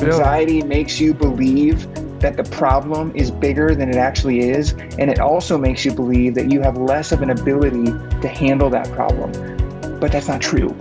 Anxiety makes you believe that the problem is bigger than it actually is, and it also makes you believe that you have less of an ability to handle that problem. But that's not true.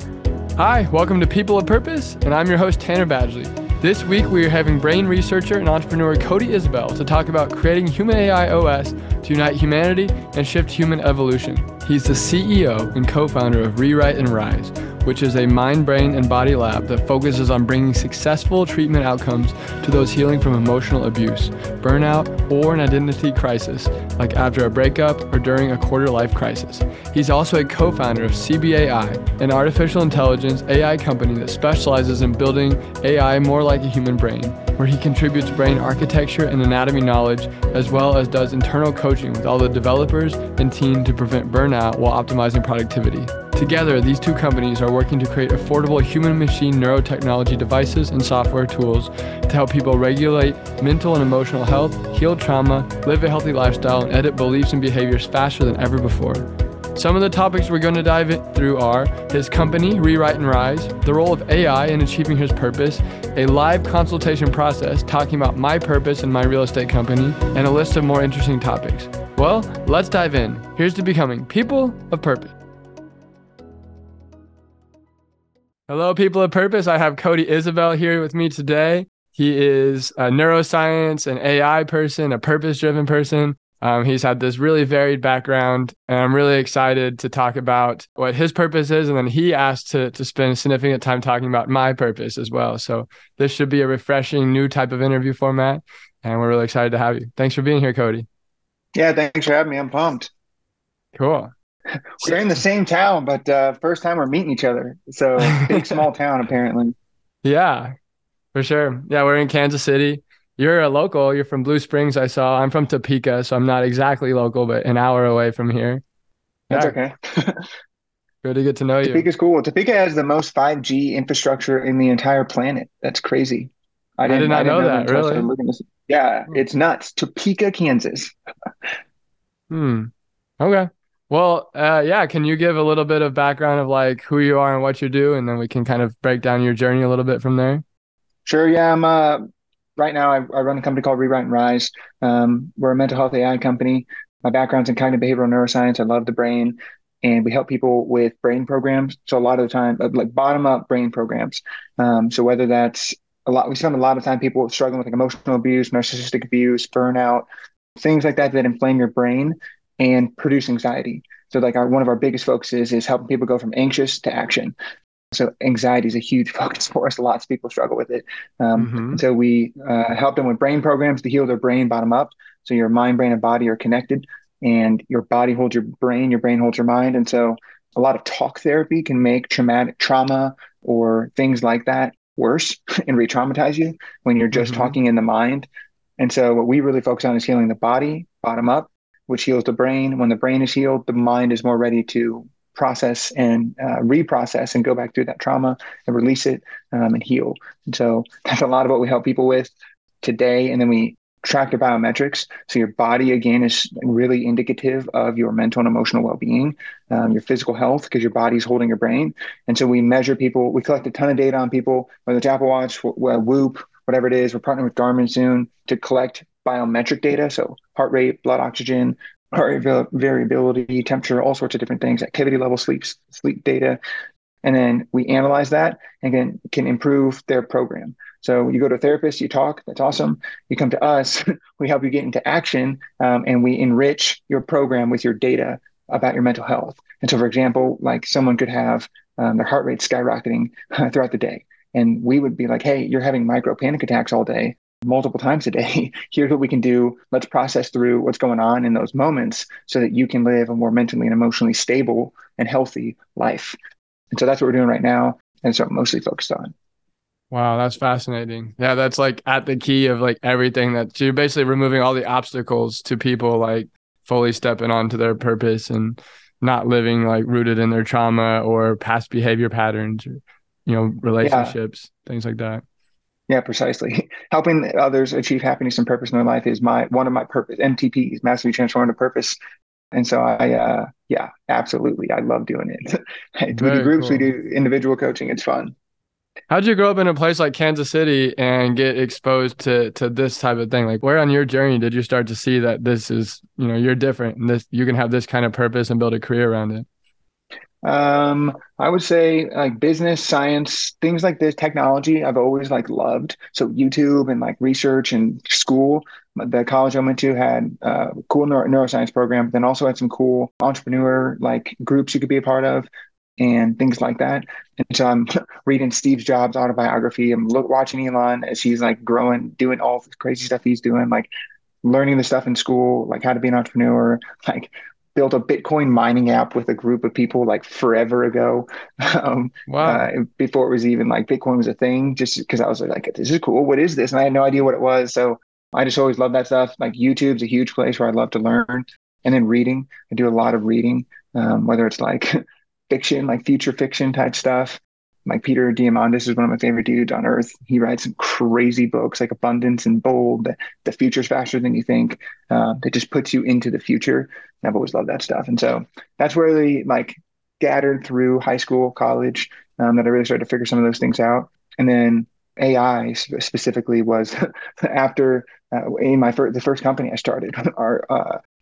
Hi, welcome to People of Purpose, and I'm your host, Tanner Badgley. This week, we are having brain researcher and entrepreneur Cody Isabel to talk about creating HumanAI OS to unite humanity and shift human evolution. He's the CEO and co-founder of Rewrite and Rise, which is a mind, brain, and body lab that focuses on bringing successful treatment outcomes to those healing from emotional abuse, burnout, or an identity crisis, like after a breakup or during a quarter-life crisis. He's also a co-founder of CBAI, an artificial intelligence AI company that specializes in building AI more like a human brain, where he contributes brain architecture and anatomy knowledge, as well as does internal coaching with all the developers and team to prevent burnout while optimizing productivity. Together, these two companies are working to create affordable human-machine neurotechnology devices and software tools to help people regulate mental and emotional health, heal trauma, live a healthy lifestyle, and edit beliefs and behaviors faster than ever before. Some of the topics we're going to dive through are his company, Rewrite and Rise, the role of AI in achieving his purpose, a live consultation process talking about my purpose and my real estate company, and a list of more interesting topics. Well, let's dive in. Here's to becoming People of Purpose. Hello, People of Purpose. I have Cody Isabel here with me today. He is a neuroscience and AI person, a purpose-driven person. He's had this really varied background, and I'm really excited to talk about what his purpose is. And then he asked to spend significant time talking about my purpose as well. So this should be a refreshing new type of interview format, and we're really excited to have you. Thanks for being here, Cody. Yeah, thanks for having me. I'm pumped. Cool. We're in the same town, but first time we're meeting each other. So big small town, apparently. Yeah, for sure. Yeah, we're in Kansas City. You're a local. You're from Blue Springs, I saw. I'm from Topeka, so I'm not exactly local, but an hour away from here. Yeah. That's okay. Good to get to know you. Topeka's cool. Topeka has the most 5G infrastructure in the entire planet. That's crazy. I did not know that, really. Yeah, it's nuts. Topeka, Kansas. Okay. Well, can you give a little bit of background of like who you are and what you do, and then we can kind of break down your journey a little bit from there? Sure, yeah. I'm right now, I run a company called Rewrite and Rise. We're a mental health AI company. My background's in cognitive behavioral neuroscience. I love the brain, and we help people with brain programs. So a lot of the time, like bottom-up brain programs. So whether that's we spend a lot of time people struggling with like emotional abuse, narcissistic abuse, burnout, things like that inflame your brain and produce anxiety. So like one of our biggest focuses is helping people go from anxious to action. So anxiety is a huge focus for us. Lots of people struggle with it. So we help them with brain programs to heal their brain bottom up. So your mind, brain, and body are connected, and your body holds your brain holds your mind. And so a lot of talk therapy can make traumatic trauma or things like that worse and re-traumatize you when you're just talking in the mind. And so what we really focus on is healing the body bottom up, which heals the brain. When the brain is healed, the mind is more ready to process and reprocess and go back through that trauma and release it and heal. And so that's a lot of what we help people with today. And then we track your biometrics. So your body, again, is really indicative of your mental and emotional well-being, your physical health, because your body's holding your brain. And so we measure people. We collect a ton of data on people, whether it's Apple Watch, WHOOP, whatever it is. We're partnering with Garmin soon to collect biometric data. So heart rate, blood oxygen, heart rate variability, temperature, all sorts of different things, activity level, sleep data. And then we analyze that and then can improve their program. So you go to a therapist, you talk, that's awesome. You come to us, we help you get into action, and we enrich your program with your data about your mental health. And so, for example, like someone could have their heart rate skyrocketing throughout the day. And we would be like, hey, you're having micro panic attacks all day, multiple times a day. Here's what we can do. Let's process through what's going on in those moments so that you can live a more mentally and emotionally stable and healthy life. And so that's what we're doing right now. And so I'm mostly focused on. Wow, that's fascinating. Yeah, that's like at the key of like everything that so you're basically removing all the obstacles to people like fully stepping onto their purpose and not living like rooted in their trauma or past behavior patterns, or, you know, relationships, things like that. Yeah, precisely. Helping others achieve happiness and purpose in their life is one of my purpose MTPs, massively transformed to purpose. And so I absolutely. I love doing it. We do groups, cool. We do individual coaching. It's fun. How'd you grow up in a place like Kansas City and get exposed to this type of thing? Like where on your journey did you start to see that this is, you know, you're different and this, you can have this kind of purpose and build a career around it? I would say like business, science, things like this, technology, I've always like loved. So YouTube and like research and school, the college I went to had a cool neuroscience program, but then also had some cool entrepreneur like groups you could be a part of and things like that. And so I'm reading Steve Jobs' autobiography. I'm watching Elon as he's like growing, doing all the crazy stuff he's doing, like learning the stuff in school, like how to be an entrepreneur, like built a Bitcoin mining app with a group of people like forever ago. Before it was even like Bitcoin was a thing, just because I was like, this is cool. What is this? And I had no idea what it was. So I just always loved that stuff. Like YouTube's a huge place where I love to learn. And then reading, I do a lot of reading, whether it's like fiction, like future fiction type stuff. Like Peter Diamandis is one of my favorite dudes on earth. He writes some crazy books like Abundance and Bold, The Future's Faster Than You Think. That just puts you into the future. And I've always loved that stuff. And so that's where really like scattered through high school, college, that I really started to figure some of those things out. And then AI specifically was after in the first company I started,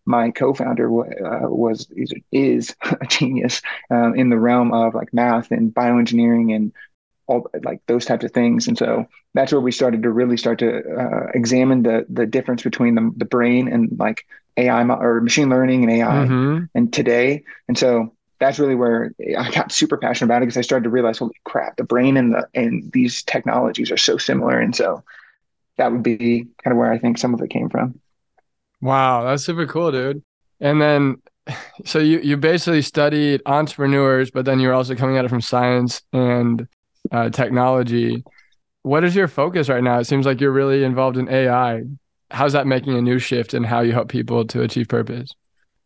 my co-founder is a genius in the realm of like math and bioengineering and all like those types of things. And so that's where we started to really start to examine the difference between the brain and like AI or machine learning and AI and today. And so that's really where I got super passionate about it because I started to realize, holy crap, the brain and these technologies are so similar. And so that would be kind of where I think some of it came from. Wow, that's super cool, dude. And then, so you basically studied entrepreneurs, but then you're also coming at it from science and technology. What is your focus right now? It seems like you're really involved in AI. How's that making a new shift in how you help people to achieve purpose?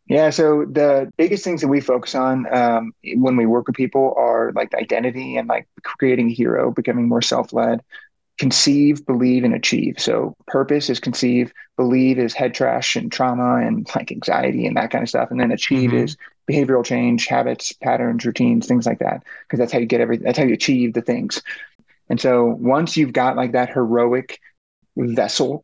Yeah, so the biggest things that we focus on when we work with people are like identity and like creating a hero, becoming more self-led. Conceive, believe, and achieve. So purpose is conceive, believe is head trash and trauma and like anxiety and that kind of stuff. And then achieve is behavioral change, habits, patterns, routines, things like that. Because that's how you get everything. That's how you achieve the things. And so once you've got like that heroic vessel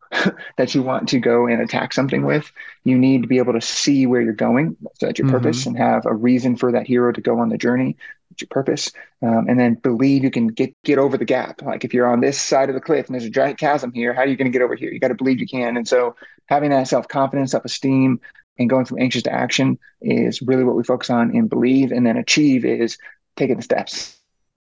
that you want to go and attack something with, you need to be able to see where you're going. So that's your purpose, and have a reason for that hero to go on the journey. Your purpose, and then believe you can get over the gap. Like if you're on this side of the cliff and there's a giant chasm here, how are you going to get over here? You got to believe you can. And so having that self-confidence, self-esteem, and going from anxious to action is really what we focus on in believe. And then achieve is taking the steps.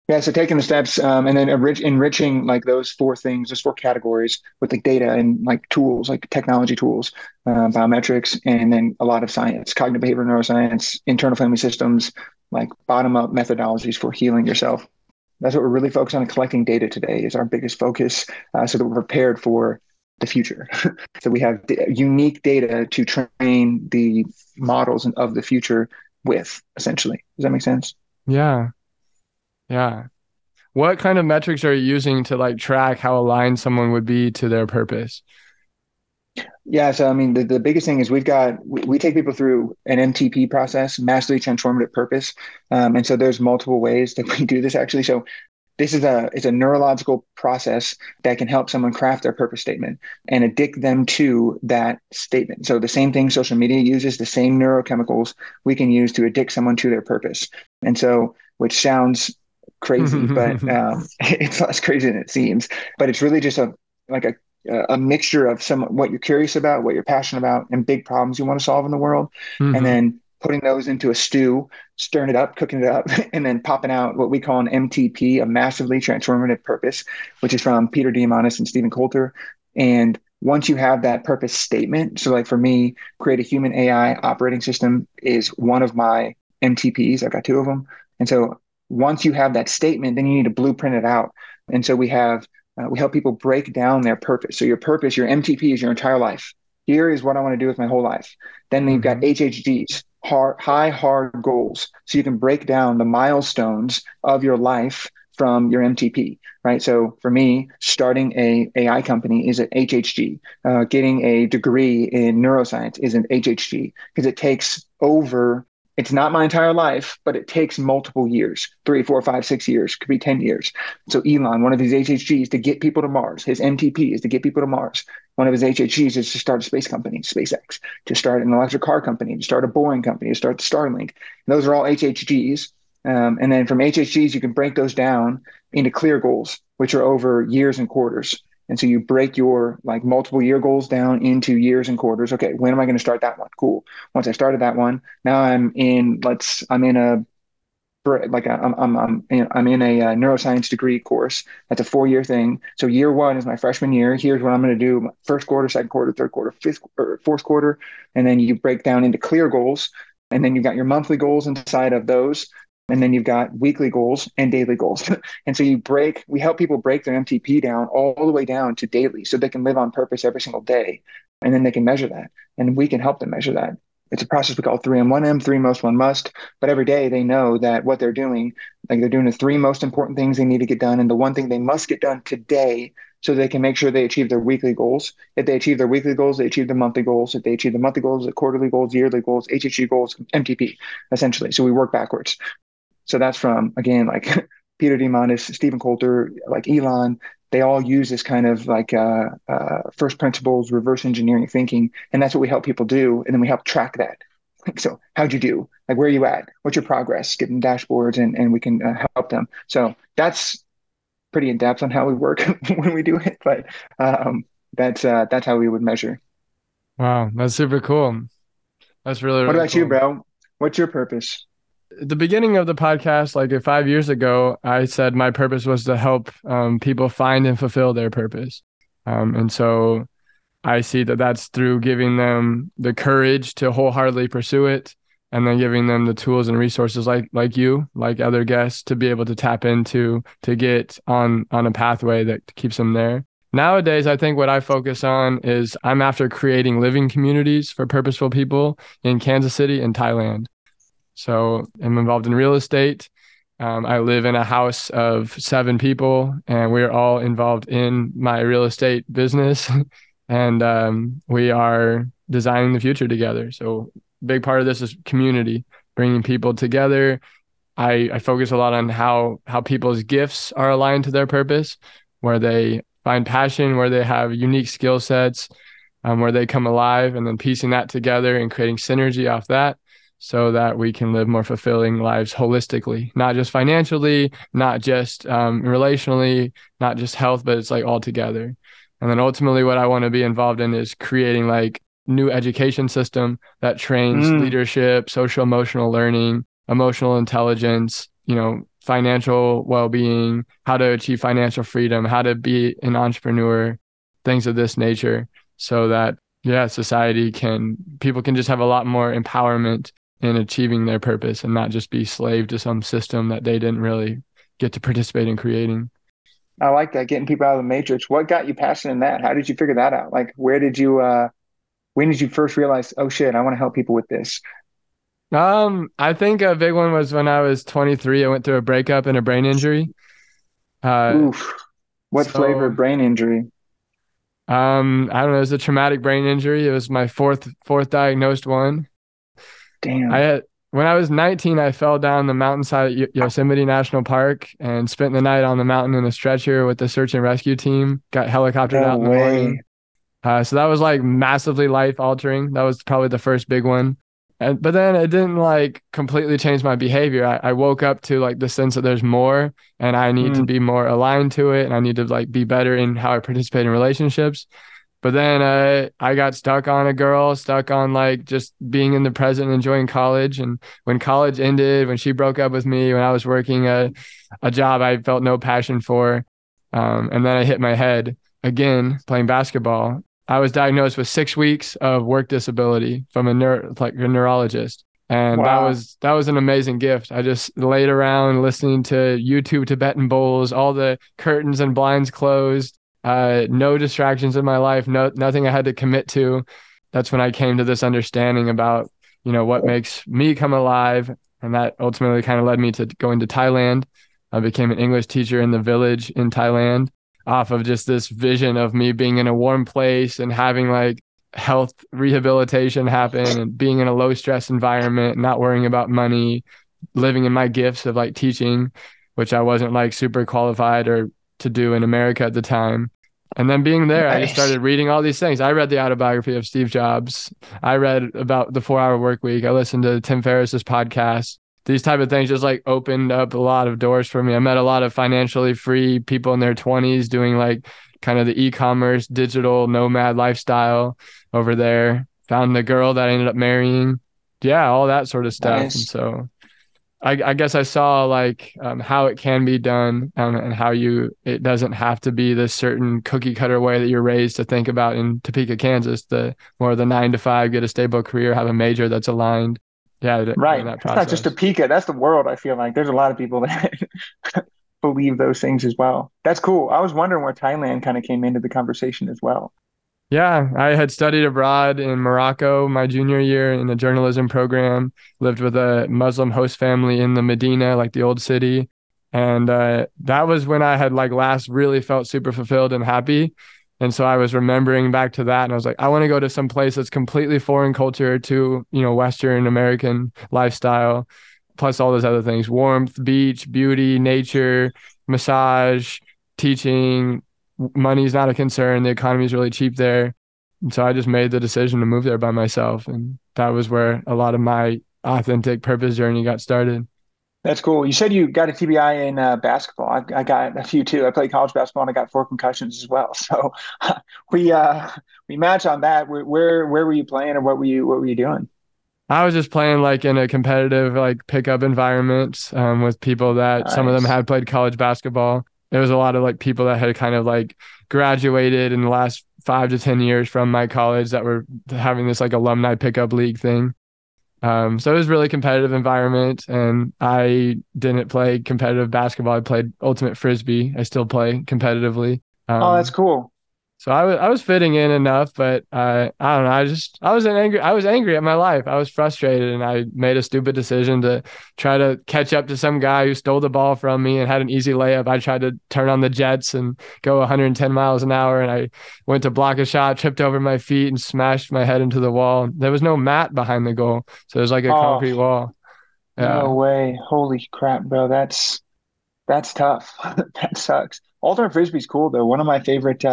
Yeah, so taking the steps, and then enriching like those four things, those four categories with like data and like tools, like technology tools, biometrics, and then a lot of science, cognitive behavior, neuroscience, internal family systems, like bottom-up methodologies for healing yourself. That's what we're really focused on. Collecting data today is our biggest focus, so that we're prepared for the future. So we have unique data to train the models of the future with, essentially. Does that make sense? Yeah. Yeah. What kind of metrics are you using to like track how aligned someone would be to their purpose? Yeah. So, I mean, the biggest thing is we take people through an MTP process, massively transformative purpose. And so there's multiple ways that we do this actually. So this is it's a neurological process that can help someone craft their purpose statement and addict them to that statement. So the same thing social media uses, the same neurochemicals we can use to addict someone to their purpose. And so, which sounds crazy, but it's less crazy than it seems. But it's really just a mixture of what you're curious about, what you're passionate about, and big problems you want to solve in the world, and then putting those into a stew, stirring it up, cooking it up, and then popping out what we call an MTP, a massively transformative purpose, which is from Peter Diamandis and Stephen Kotler. And once you have that purpose statement, so like for me, create a human AI operating system is one of my MTPs. I've got two of them, and so once you have that statement, then you need to blueprint it out. And so we help people break down their purpose. So your purpose, your MTP is your entire life. Here is what I want to do with my whole life. Then we've got HHGs, hard goals. So you can break down the milestones of your life from your MTP, right? So for me, starting a AI company is an HHG. Getting a degree in neuroscience is an HHG, because it takes over, it's not my entire life, but it takes multiple years, 3, 4, 5, 6 years, could be 10 years. So Elon, one of his HHGs to get people to Mars. His MTP is to get people to Mars. One of his HHGs is to start a space company, SpaceX, to start an electric car company, to start a Boeing company, to start the Starlink. And those are all HHGs. And then from HHGs, you can break those down into clear goals, which are over years and quarters. And so you break your multiple year goals down into years and quarters. Okay, when am I going to start that one? Cool. Once I started that one, now I'm in a neuroscience degree course. That's a 4-year thing. So year one is my freshman year. Here's what I'm going to do: first quarter, second quarter, third quarter, fifth or fourth quarter. And then you break down into clear goals. And then you've got your monthly goals inside of those. And then you've got weekly goals and daily goals. And so we help people break their MTP down all the way down to daily, so they can live on purpose every single day. And then they can measure that. And we can help them measure that. It's a process we call 3M1M, 3 most, 1 must. But every day they know that what they're doing, they're doing the 3 most important things they need to get done and the 1 thing they must get done today, so they can make sure they achieve their weekly goals. If they achieve their weekly goals, they achieve the monthly goals. If they achieve the monthly goals, the quarterly goals, yearly goals, HHG goals, MTP, essentially. So we work backwards. So that's from, again, Peter Diamandis, Stephen Kotler, Elon. They all use this kind of first principles, reverse engineering thinking. And that's what we help people do. And then we help track that. So how'd you do? Where are you at? What's your progress? Give them dashboards and we can help them. So that's pretty in depth on how we work when we do it. But that's how we would measure. Wow, that's super cool. That's really, really cool. What about you, bro? What's your purpose? The beginning of the podcast, 5 years ago, I said my purpose was to help people find and fulfill their purpose. And so I see that that's through giving them the courage to wholeheartedly pursue it, and then giving them the tools and resources like you, like other guests, to be able to tap into, to get on a pathway that keeps them there. Nowadays, I think what I focus on is I'm after creating living communities for purposeful people in Kansas City and Thailand. So I'm involved in real estate. I live in a house of 7 people, and we're all involved in my real estate business. And we are designing the future together. So a big part of this is community, bringing people together. I focus a lot on how people's gifts are aligned to their purpose, where they find passion, where they have unique skill sets, where they come alive, and then piecing that together and creating synergy off that, so that we can live more fulfilling lives holistically, not just financially, not just relationally, not just health, but it's all together. And then ultimately what I want to be involved in is creating new education system that trains leadership, social emotional learning, emotional intelligence, financial well-being, how to achieve financial freedom, how to be an entrepreneur, things of this nature, so that society people can just have a lot more empowerment in achieving their purpose and not just be slave to some system that they didn't really get to participate in creating. I like that, getting people out of the matrix. What got you passionate in that? How did you figure that out? When did you first realize, oh shit, I want to help people with this? I think a big one was when I was 23, I went through a breakup and a brain injury. Oof. What flavor of brain injury? I don't know. It was a traumatic brain injury. It was my fourth diagnosed one. Damn. When I was 19, I fell down the mountainside at Yosemite National Park and spent the night on the mountain in a stretcher with the search and rescue team. Got helicoptered out in the morning. So that was massively life altering. That was probably the first big one. But then it didn't completely change my behavior. I woke up to the sense that there's more, and I need to be more aligned to it. And I need to be better in how I participate in relationships. But then I got stuck on a girl, stuck on just being in the present and enjoying college. And when college ended, when she broke up with me, when I was working a job I felt no passion for. And then I hit my head again, playing basketball. I was diagnosed with 6 weeks of work disability from a neurologist. And wow, that was an amazing gift. I just laid around listening to YouTube Tibetan bowls, all the curtains and blinds closed, no distractions in my life, nothing I had to commit to. That's when I came to this understanding about, you know, what makes me come alive. And that ultimately kind of led me to going to Thailand. I became an English teacher in the village in Thailand off of just this vision of me being in a warm place and having like health rehabilitation happen and being in a low stress environment, not worrying about money, living in my gifts of like teaching, which I wasn't like super qualified or to do in America at the time. And then being there, nice. I just started reading all these things. I read the autobiography of Steve Jobs. I read about the 4-hour work week. I listened to Tim Ferriss's podcast. These type of things just like opened up a lot of doors for me. I met a lot of financially free people in their 20s doing like kind of the e-commerce digital nomad lifestyle over there. Found the girl that I ended up marrying. Yeah, all that sort of stuff. Nice. And so I guess I saw like how it can be done and how it doesn't have to be this certain cookie cutter way that you're raised to think about in Topeka, Kansas, the more the 9 to 5, get a stable career, have a major that's aligned. Yeah, right. It's not just Topeka. That's the world. I feel like there's a lot of people that believe those things as well. That's cool. I was wondering where Thailand kind of came into the conversation as well. Yeah, I had studied abroad in Morocco my junior year in a journalism program. Lived with a Muslim host family in the Medina, like the old city, and that was when I had like last really felt super fulfilled and happy. And so I was remembering back to that and I was like, I want to go to some place that's completely foreign culture to, you know, Western American lifestyle, plus all those other things, warmth, beach, beauty, nature, massage, teaching, money's not a concern. The economy is really cheap there. And so I just made the decision to move there by myself. And that was where a lot of my authentic purpose journey got started. That's cool. You said you got a TBI in basketball. I got a few too. I played college basketball and I got 4 concussions as well. So we match on that. Where were you playing or what were you doing? I was just playing like in a competitive like pickup environment with people that nice. Some of them had played college basketball. There was a lot of like people that had kind of like graduated in the last 5 to 10 years from my college that were having this like alumni pickup league thing. So it was a really competitive environment and I didn't play competitive basketball. I played ultimate Frisbee. I still play competitively. Oh, that's cool. So I was fitting in enough, but I don't know. I was angry at my life. I was frustrated and I made a stupid decision to try to catch up to some guy who stole the ball from me and had an easy layup. I tried to turn on the jets and go 110 miles an hour. And I went to block a shot, tripped over my feet and smashed my head into the wall. There was no mat behind the goal. So it was like a concrete wall. Yeah. No way. Holy crap, bro. That's tough. That sucks. Alternate Frisbee's cool though. One of my favorite,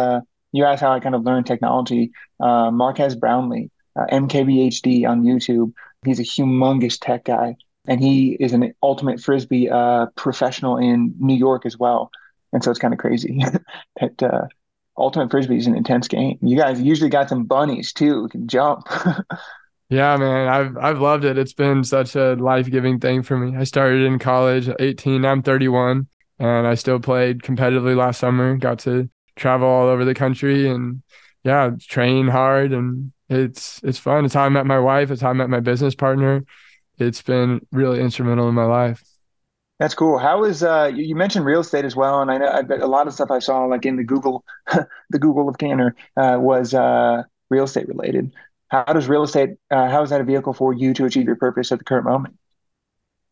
you asked how I kind of learned technology. Marquez Brownlee, MKBHD on YouTube. He's a humongous tech guy, and he is an ultimate Frisbee professional in New York as well. And so it's kind of crazy that ultimate Frisbee is an intense game. You guys usually got some bunnies too who can jump. Yeah, man, I've loved it. It's been such a life-giving thing for me. I started in college at 18. I'm 31, and I still played competitively last summer. Got to travel all over the country and yeah, train hard. And it's fun. It's how I met my wife. It's how I met my business partner. It's been really instrumental in my life. That's cool. How is, you mentioned real estate as well. And I know a lot of stuff I saw like in the Google, the Google of Tanner was real estate related. How does real estate, how is that a vehicle for you to achieve your purpose at the current moment?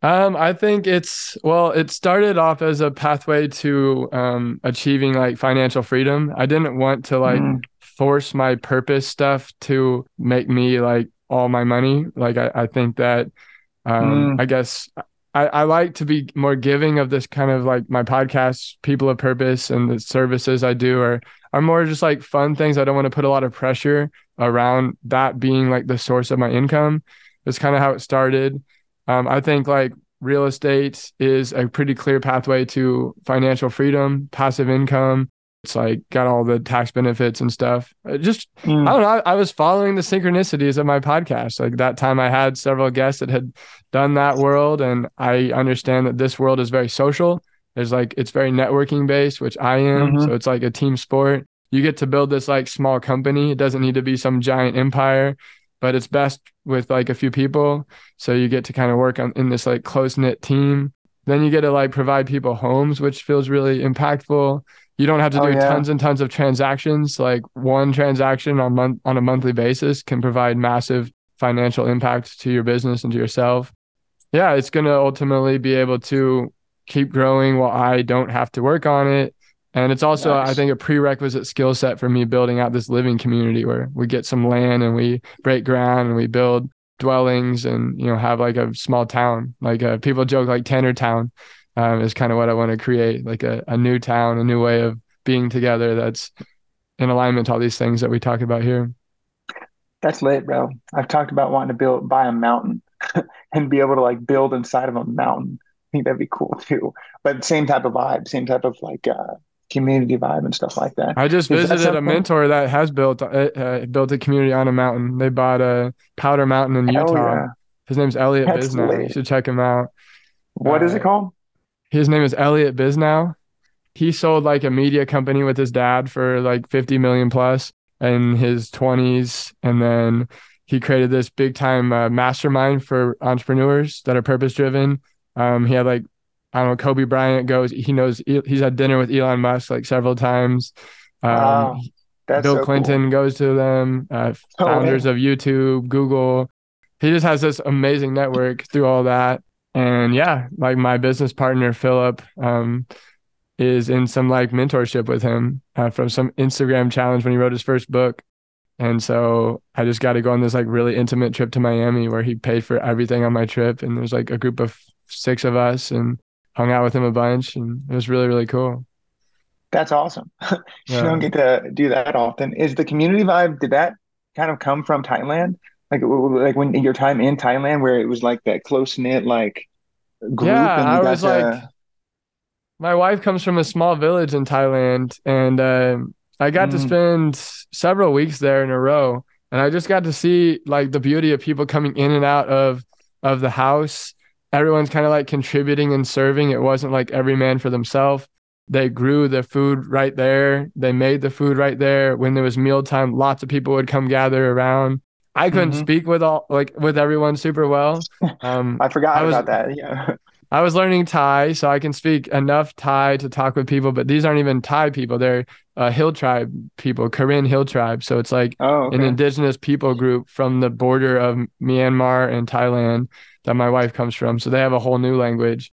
I think it started off as a pathway to achieving like financial freedom. I didn't want to like force my purpose stuff to make me like all my money. Like I think that I guess I like to be more giving of this kind of like my podcast, People of Purpose, and the services I do are more just like fun things. I don't want to put a lot of pressure around that being like the source of my income. That's kind of how it started. I think like real estate is a pretty clear pathway to financial freedom, passive income. It's like got all the tax benefits and stuff. I don't know. I was following the synchronicities of my podcast. Like that time I had several guests that had done that world. And I understand that this world is very social. There's like, it's very networking based, which I am. Mm-hmm. So it's like a team sport. You get to build this like small company. It doesn't need to be some giant empire. but it's best with like a few people. So you get to kind of work on in this like close knit team. Then you get to like provide people homes, which feels really impactful. You don't have to do tons and tons of transactions. Like one transaction on a monthly basis can provide massive financial impact to your business and to yourself. Yeah, it's going to ultimately be able to keep growing while I don't have to work on it. And it's also, I think, a prerequisite skill set for me building out this living community where we get some land and we break ground and we build dwellings and, you know, have like a small town. Like people joke like Tanner Town is kind of what I want to create, like a new town, a new way of being together that's in alignment to all these things that we talk about here. That's lit, bro. I've talked about wanting to buy a mountain and be able to like build inside of a mountain. I think that'd be cool too. But same type of vibe, same type of like community vibe and stuff like that. I just visited a mentor that has built a community on a mountain. They bought a powder mountain in Utah. Yeah. His name's Elliot Bisnow. You should check him out. What is it called? His name is Elliot Bisnow. He sold like a media company with his dad for like 50 million plus in his 20s. And then he created this big time mastermind for entrepreneurs that are purpose driven. He had like, I don't know, Kobe Bryant goes, he's had dinner with Elon Musk like several times. Wow, Bill Clinton goes to them, founders of YouTube, Google. He just has this amazing network through all that. And yeah, like my business partner, Philip, is in some like mentorship with him from some Instagram challenge when he wrote his first book. And so I just got to go on this like really intimate trip to Miami where he paid for everything on my trip. And there's like a group of 6 of us and hung out with him a bunch, and it was really, really cool. That's awesome. You don't get to do that often. Is the community vibe, did that kind of come from Thailand? Like when your time in Thailand where it was like that close-knit like group? Yeah, and my wife comes from a small village in Thailand, and I got to spend several weeks there in a row, and I just got to see like the beauty of people coming in and out of the house. Everyone's kind of like contributing and serving. It wasn't like every man for themselves. They grew the food right there. They made the food right there. When there was mealtime, lots of people would come gather around. I couldn't speak with everyone super well. I forgot about that. Yeah. I was learning Thai, so I can speak enough Thai to talk with people, but these aren't even Thai people. They're hill tribe people, Karen hill tribe. So it's like an indigenous people group from the border of Myanmar and Thailand that my wife comes from. So they have a whole new language.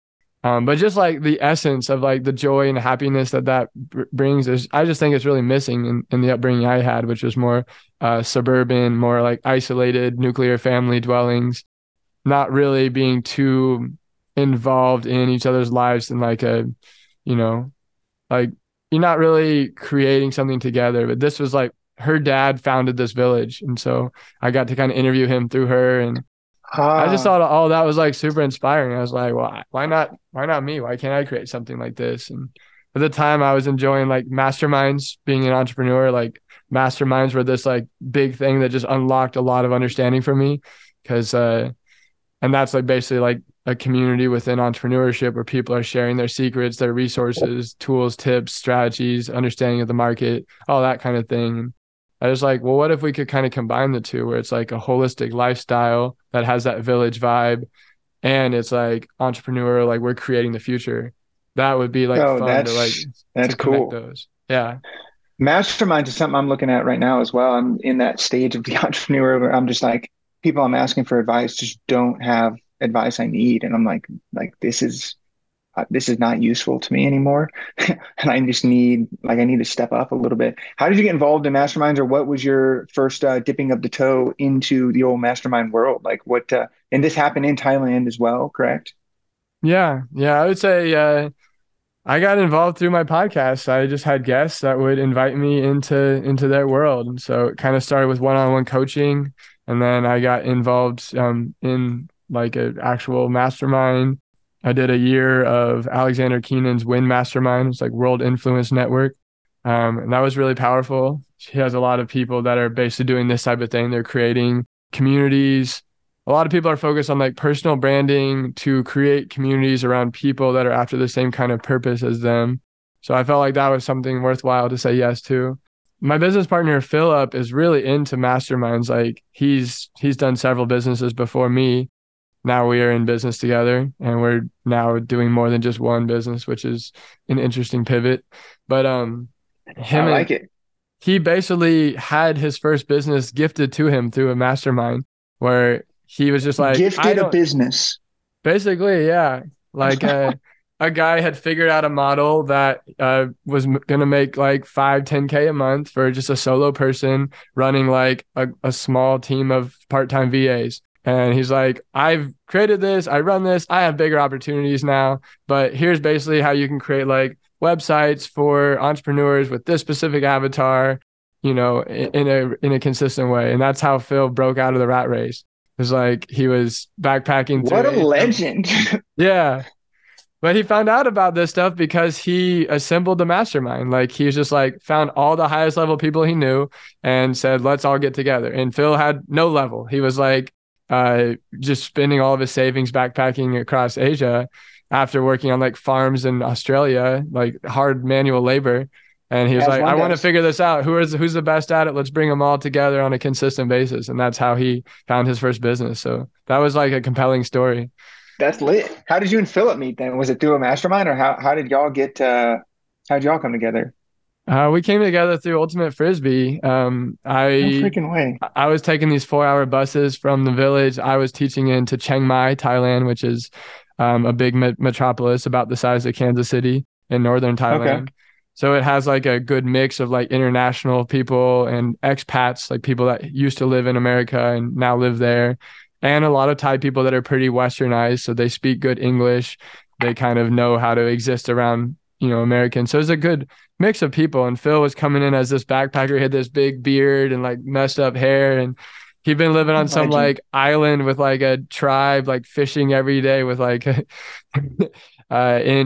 But just like the essence of like the joy and happiness that brings is, I just think it's really missing in the upbringing I had, which was more suburban, more like isolated nuclear family dwellings, not really being too involved in each other's lives and like you're not really creating something together. But this was like her dad founded this village. And so I got to kind of interview him through her, and I just thought all that was like super inspiring. I was like, well, why not me? Why can't I create something like this? And at the time I was enjoying like masterminds, being an entrepreneur. Like masterminds were this like big thing that just unlocked a lot of understanding for me, because and that's like basically like a community within entrepreneurship where people are sharing their secrets, their resources, tools, tips, strategies, understanding of the market, all that kind of thing. I was like, well, what if we could kind of combine the two where it's like a holistic lifestyle that has that village vibe and it's like entrepreneur, like we're creating the future. That would be like fun to like that's to cool. Those. Yeah. Mastermind is something I'm looking at right now as well. I'm in that stage of the entrepreneur where I'm just like, people I'm asking for advice just don't have advice I need. And I'm like, this is not useful to me anymore. And I just need to step up a little bit. How did you get involved in masterminds, or what was your first dipping of the toe into the old mastermind world? Like what, and this happened in Thailand as well, correct? Yeah. Yeah. I would say, I got involved through my podcast. I just had guests that would invite me into their world. And so it kind of started with one-on-one coaching. And then I got involved, in like an actual mastermind. I did a year of Alexander Keenan's Win Mastermind. It's like World Influence Network. And that was really powerful. She has a lot of people that are basically doing this type of thing. They're creating communities. A lot of people are focused on like personal branding to create communities around people that are after the same kind of purpose as them. So I felt like that was something worthwhile to say yes to. my business partner, Philip, is really into masterminds. Like he's done several businesses before me. Now we are in business together, and we're now doing more than just one business, which is an interesting pivot. But him, I like it. He basically had his first business gifted to him through a mastermind where he was just like, gifted a business. Basically, yeah. Like a guy had figured out a model that was going to make like 5-10K a month for just a solo person running like a small team of part-time VAs. And he's like, I've created this, I run this, I have bigger opportunities now, but here's basically how you can create like websites for entrepreneurs with this specific avatar, you know, in a consistent way. And that's how Phil broke out of the rat race. It was like he was backpacking. What a legend. Yeah. But he found out about this stuff because he assembled the mastermind. Like he was just like found all the highest level people he knew and said, let's all get together. And Phil had no level. He was like just spending all of his savings backpacking across Asia after working on like farms in Australia, like hard manual labor. And he was like, I want to figure this out. Who's the best at it? Let's bring them all together on a consistent basis. And that's how he found his first business. So that was like a compelling story. That's lit. How did you and Philip meet then? Was it through a mastermind, or how'd y'all come together? We came together through Ultimate Frisbee. No freaking way. I was taking these 4-hour buses from the village. I was teaching into Chiang Mai, Thailand, which is a big metropolis about the size of Kansas City in northern Thailand. Okay. So it has like a good mix of like international people and expats, like people that used to live in America and now live there. And a lot of Thai people that are pretty westernized. So they speak good English. They kind of know how to exist around, you know, Americans. So it's a good mix of people. And Phil was coming in as this backpacker, had this big beard and like messed up hair. And he'd been living on some like island with like a tribe, like fishing every day with like in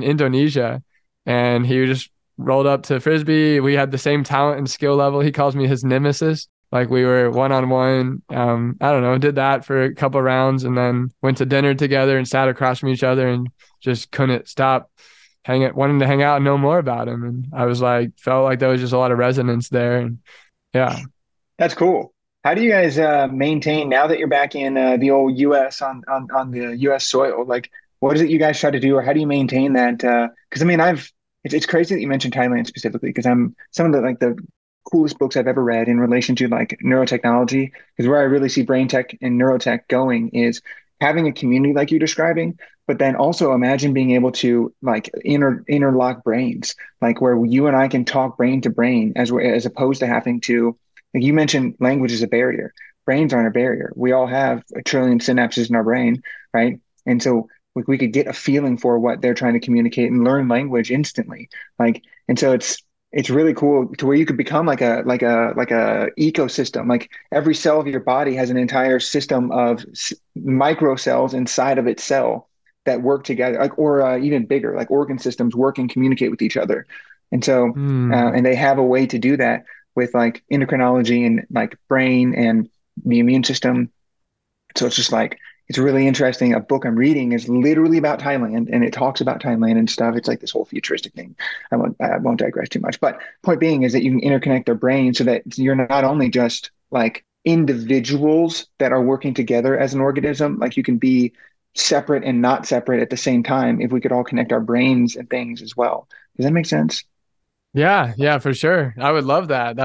Indonesia. And he just rolled up to Frisbee. We had the same talent and skill level. He calls me his nemesis. Like we were one-on-one. I don't know, did that for a couple rounds and then went to dinner together and sat across from each other and just couldn't stop wanting to hang out and know more about him. And I was like, felt like there was just a lot of resonance there. And yeah. That's cool. How do you guys maintain now that you're back in the old US on the US soil? Like what is it you guys try to do, or how do you maintain that? Cause I mean, it's crazy that you mentioned Thailand specifically, because some of the like the coolest books I've ever read in relation to like neurotechnology, because where I really see brain tech and neurotech going is having a community like you're describing, but then also imagine being able to like interlock brains, like where you and I can talk brain to brain as opposed to having to, like you mentioned, language is a barrier. Brains aren't a barrier. We all have a trillion synapses in our brain, right? And so we could get a feeling for what they're trying to communicate and learn language instantly. Like, and so it's really cool to where you could become like a ecosystem. Like every cell of your body has an entire system of micro cells inside of its cell that work together, like, or even bigger, like organ systems work and communicate with each other. And so, and they have a way to do that with like endocrinology and like brain and the immune system. So it's just like, it's really interesting. A book I'm reading is literally about Thailand, and it talks about Thailand and stuff. It's like this whole futuristic thing. I won't digress too much, but point being is that you can interconnect their brain so that you're not only just like individuals that are working together as an organism, like you can be separate and not separate at the same time if we could all connect our brains and things as well. Does that make sense? Yeah, for sure. I would love that.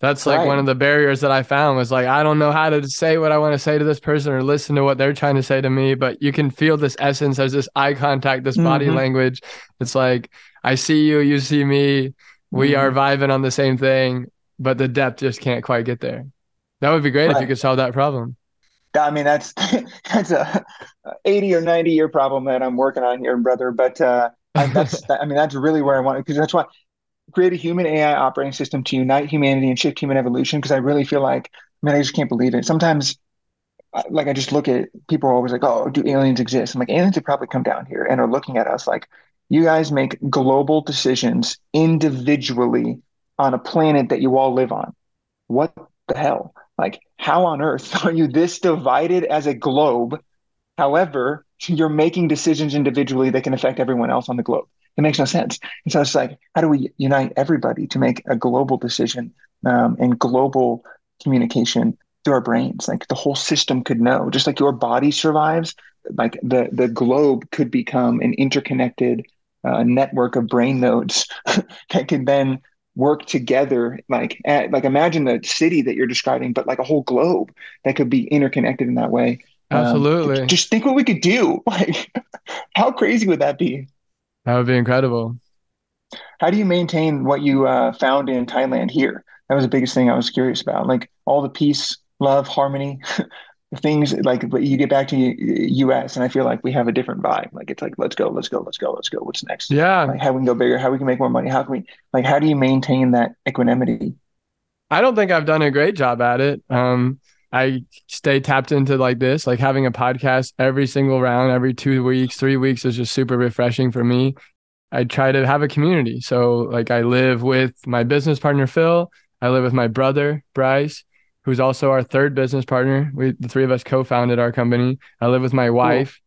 That's like one of the barriers that I found was like, I don't know how to say what I want to say to this person or listen to what they're trying to say to me, but you can feel this essence. There's this eye contact, this body language. It's like, I see you, you see me, we are vibing on the same thing, but the depth just can't quite get there. That would be great if you could solve that problem. I mean, that's a 80 or 90 year problem that I'm working on here, brother. But that's really where I want it, because that's why. Create a human AI operating system to unite humanity and shift human evolution. Because I really feel like, man, I just can't believe it. Sometimes, like, I just look at people are always like, oh, do aliens exist? I'm like, aliens have probably come down here and are looking at us like, you guys make global decisions individually on a planet that you all live on. What the hell? Like, how on earth are you this divided as a globe? However, you're making decisions individually that can affect everyone else on the globe. It makes no sense. And so it's like, how do we unite everybody to make a global decision and global communication through our brains. Like the whole system could know, just like your body survives, like the globe could become an interconnected network of brain nodes that could then work together. Like imagine the city that you're describing, but like a whole globe that could be interconnected in that way. Absolutely. Just think what we could do. Like, how crazy would that be? That would be incredible. How do you maintain what you found in Thailand here? That was the biggest thing I was curious about. Like all the peace, love, harmony, things like, but you get back to US and I feel like we have a different vibe. Like it's like, let's go. What's next? Yeah. Like, how we can go bigger, how we can make more money. How can we, like, how do you maintain that equanimity? I don't think I've done a great job at it. I stay tapped into like this, like having a podcast every single round, every 2 weeks, 3 weeks is just super refreshing for me. I try to have a community. So like I live with my business partner, Phil. I live with my brother, Bryce, who's also our third business partner. The three of us co-founded our company. I live with my wife.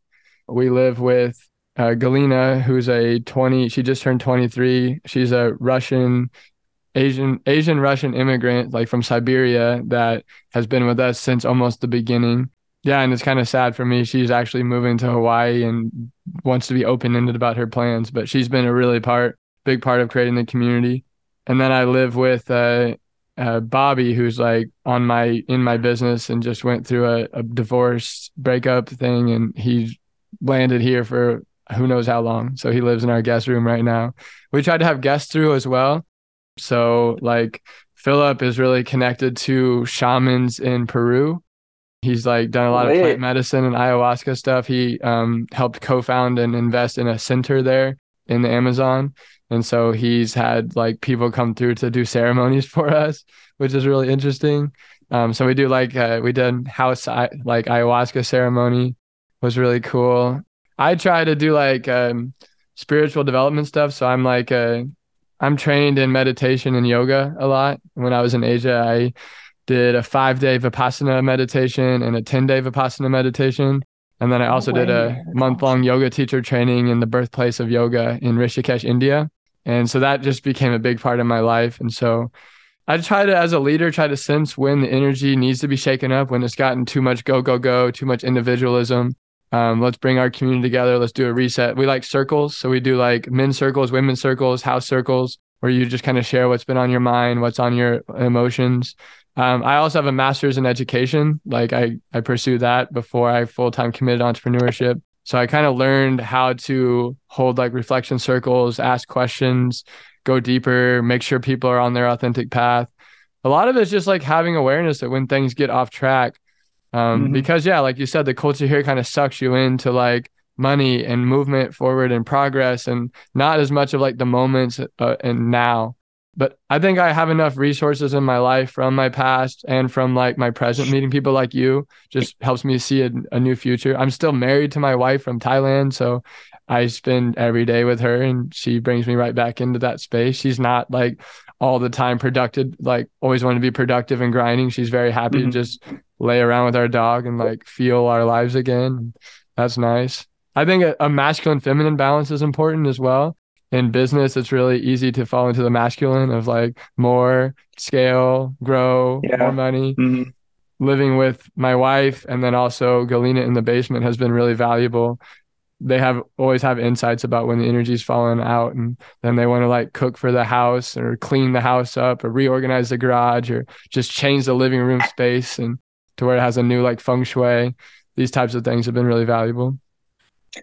Cool. We live with Galina, who's she just turned 23. She's a Asian Russian immigrant, like from Siberia, that has been with us since almost the beginning. Yeah, and it's kind of sad for me. She's actually moving to Hawaii and wants to be open-ended about her plans, but she's been a really big part of creating the community. And then I live with Bobby, who's like in my business and just went through a divorce breakup thing, and he's landed here for who knows how long. So he lives in our guest room right now. We tried to have guests through as well. So like Philip is really connected to shamans in Peru. He's like done a lot of plant medicine and ayahuasca stuff. He helped co-found and invest in a center there in the Amazon. And so he's had like people come through to do ceremonies for us, which is really interesting. So we do like, we did house like ayahuasca ceremony, was really cool. I try to do like spiritual development stuff. So I'm like, I'm trained in meditation and yoga a lot. When I was in Asia, I did a 5-day Vipassana meditation and a 10-day Vipassana meditation. And then I also did a month-long yoga teacher training in the birthplace of yoga in Rishikesh, India. And so that just became a big part of my life. And so I try to, as a leader, try to sense when the energy needs to be shaken up, when it's gotten too much go, go, go, too much individualism. Let's bring our community together. Let's do a reset. We like circles. So we do like men's circles, women's circles, house circles, where you just kind of share what's been on your mind, what's on your emotions. I also have a master's in education. Like I pursued that before I full-time committed entrepreneurship. So I kind of learned how to hold like reflection circles, ask questions, go deeper, make sure people are on their authentic path. A lot of it's just like having awareness that when things get off track, because yeah, like you said, the culture here kind of sucks you into like money and movement forward and progress, and not as much of like the moments and now. But I think I have enough resources in my life from my past and from like my present. Meeting people like you just helps me see a new future. I'm still married to my wife from Thailand, so I spend every day with her, and she brings me right back into that space. She's not like all the time productive, like always wanting to be productive and grinding. She's very happy to just lay around with our dog and like feel our lives again. That's nice. I think a masculine feminine balance is important as well. In business, it's really easy to fall into the masculine of like more scale, grow, more money. Living with my wife and then also Galina in the basement has been really valuable. They always have insights about when the energy's falling out, and then they want to like cook for the house or clean the house up or reorganize the garage or just change the living room space and to where it has a new like feng shui. These types of things have been really valuable.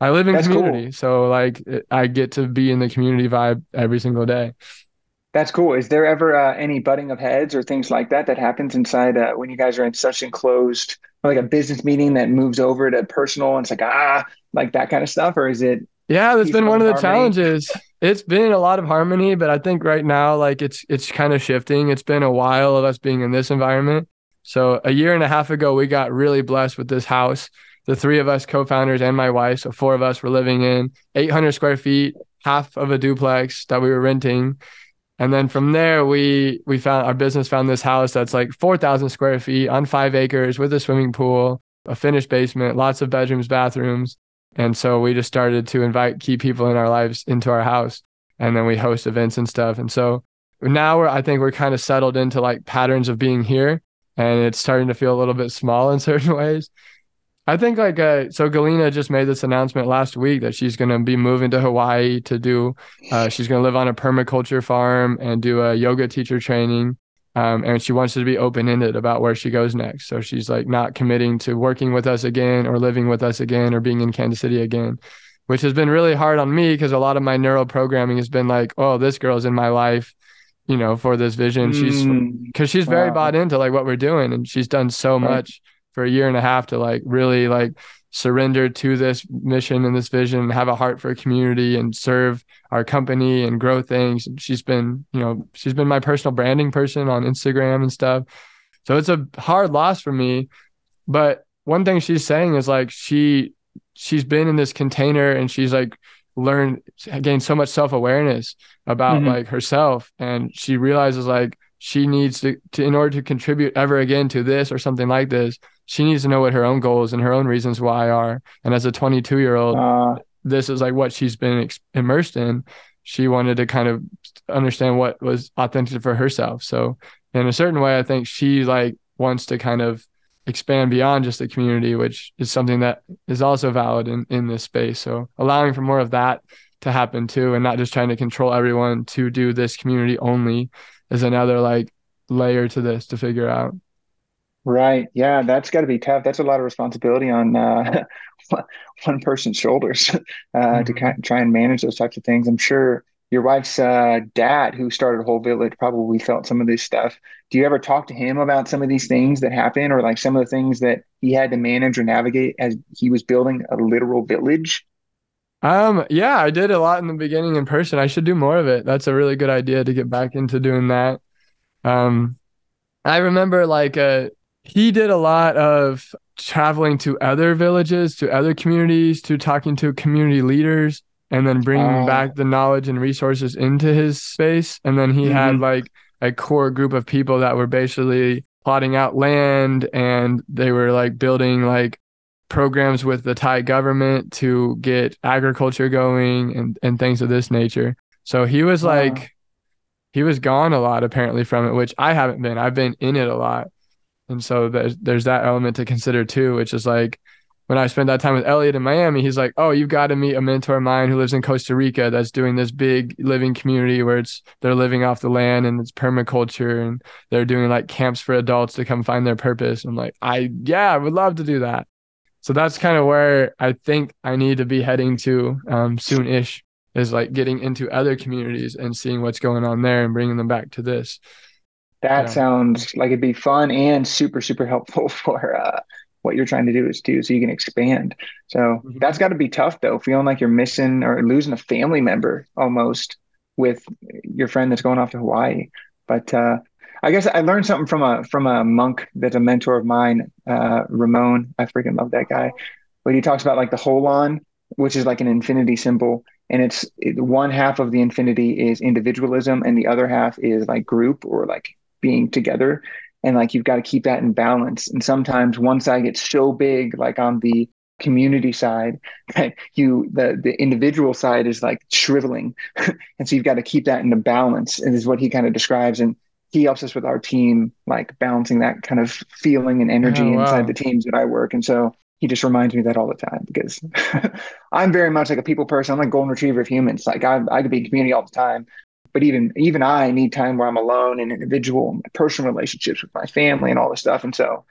I live in community, so like I get to be in the community vibe every single day. That's cool. Is there ever any butting of heads or things like that happens inside when you guys are in such enclosed, like a business meeting that moves over to personal and it's like, like that kind of stuff? Or is it? Yeah, that's been one of the challenges. It's been a lot of harmony, but I think right now, like it's kind of shifting. It's been a while of us being in this environment. So a year and a half ago, we got really blessed with this house. The three of us co-founders and my wife, so four of us, were living in 800 square feet, half of a duplex that we were renting. And then from there, our business found this house that's like 4,000 square feet on 5 acres with a swimming pool, a finished basement, lots of bedrooms, bathrooms. And so we just started to invite key people in our lives into our house. And then we host events and stuff. And so now I think we're kind of settled into like patterns of being here, and it's starting to feel a little bit small in certain ways. I think like, so Galina just made this announcement last week that she's going to be moving to Hawaii to do, she's going to live on a permaculture farm and do a yoga teacher training. And she wants to be open-ended about where she goes next. So she's like not committing to working with us again or living with us again or being in Kansas City again, which has been really hard on me because a lot of my neural programming has been like, oh, this girl's in my life, you know, for this vision. She's very bought into like what we're doing, and she's done so much for a year and a half to like really like surrender to this mission and this vision, have a heart for community and serve our company and grow things. And she's been, you know, she's been my personal branding person on Instagram and stuff. So it's a hard loss for me. But one thing she's saying is like, she's been in this container and she's like gained so much self-awareness about like herself. And she realizes like, she needs to, in order to contribute ever again to this or something like this, she needs to know what her own goals and her own reasons why are. And as a 22-year-old, this is like what she's been immersed in. She wanted to kind of understand what was authentic for herself. So in a certain way, I think she like wants to kind of expand beyond just the community, which is something that is also valid in this space. So allowing for more of that to happen too, and not just trying to control everyone to do this community only, is another like layer to this to figure out. Right. Yeah. That's got to be tough. That's a lot of responsibility on one person's shoulders to kind of try and manage those types of things. I'm sure your wife's dad, who started Whole Village, probably felt some of this stuff. Do you ever talk to him about some of these things that happen, or like some of the things that he had to manage or navigate as he was building a literal village? Yeah, I did a lot in the beginning in person. I should do more of it. That's a really good idea to get back into doing that. I remember like, he did a lot of traveling to other villages, to other communities, to talking to community leaders, and then bringing back the knowledge and resources into his space. And then he had like a core group of people that were basically plotting out land, and they were like building like programs with the Thai government to get agriculture going and things of this nature. So he was like, he was gone a lot apparently from it, which I haven't been. I've been in it a lot. And so there's that element to consider too, which is like, when I spent that time with Elliot in Miami, he's like, oh, you've got to meet a mentor of mine who lives in Costa Rica that's doing this big living community where they're living off the land and it's permaculture, and they're doing like camps for adults to come find their purpose. I'm like, I would love to do that. So that's kind of where I think I need to be heading to soon-ish, is like getting into other communities and seeing what's going on there and bringing them back to this. That sounds like it'd be fun and super, super helpful for what you're trying to do is too, so you can expand. So that's got to be tough though, feeling like you're missing or losing a family member almost with your friend that's going off to Hawaii. But I guess I learned something from a monk that's a mentor of mine, Ramon. I freaking love that guy. But he talks about like the holon, which is like an infinity symbol. And it's one half of the infinity is individualism, and the other half is like group or like being together. And like, you've got to keep that in balance. And sometimes one side gets so big, like on the community side, that the individual side is like shriveling. And so you've got to keep that in the balance, and is what he kind of describes. And he helps us with our team, like balancing that kind of feeling and energy inside the teams that I work. And so he just reminds me that all the time, because I'm very much like a people person. I'm like golden retriever of humans. Like I could be in community all the time, but even I need time where I'm alone and individual and personal relationships with my family and all this stuff. And so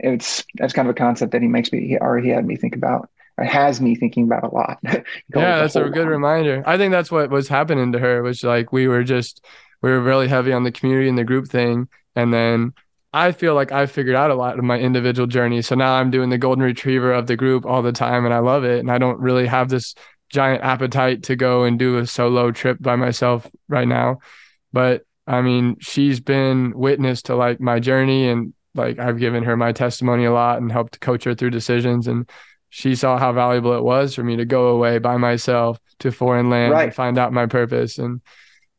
that's kind of a concept that he had me think about, or has me thinking about a lot. Yeah, that's a good reminder. I think that's what was happening to her, was like, we were really heavy on the community and the group thing. And then I feel like I've figured out a lot of my individual journey. So now I'm doing the golden retriever of the group all the time, and I love it. And I don't really have this giant appetite to go and do a solo trip by myself right now. But I mean, she's been witness to like my journey, and like I've given her my testimony a lot and helped coach her through decisions. And she saw how valuable it was for me to go away by myself to foreign land and find out my purpose. And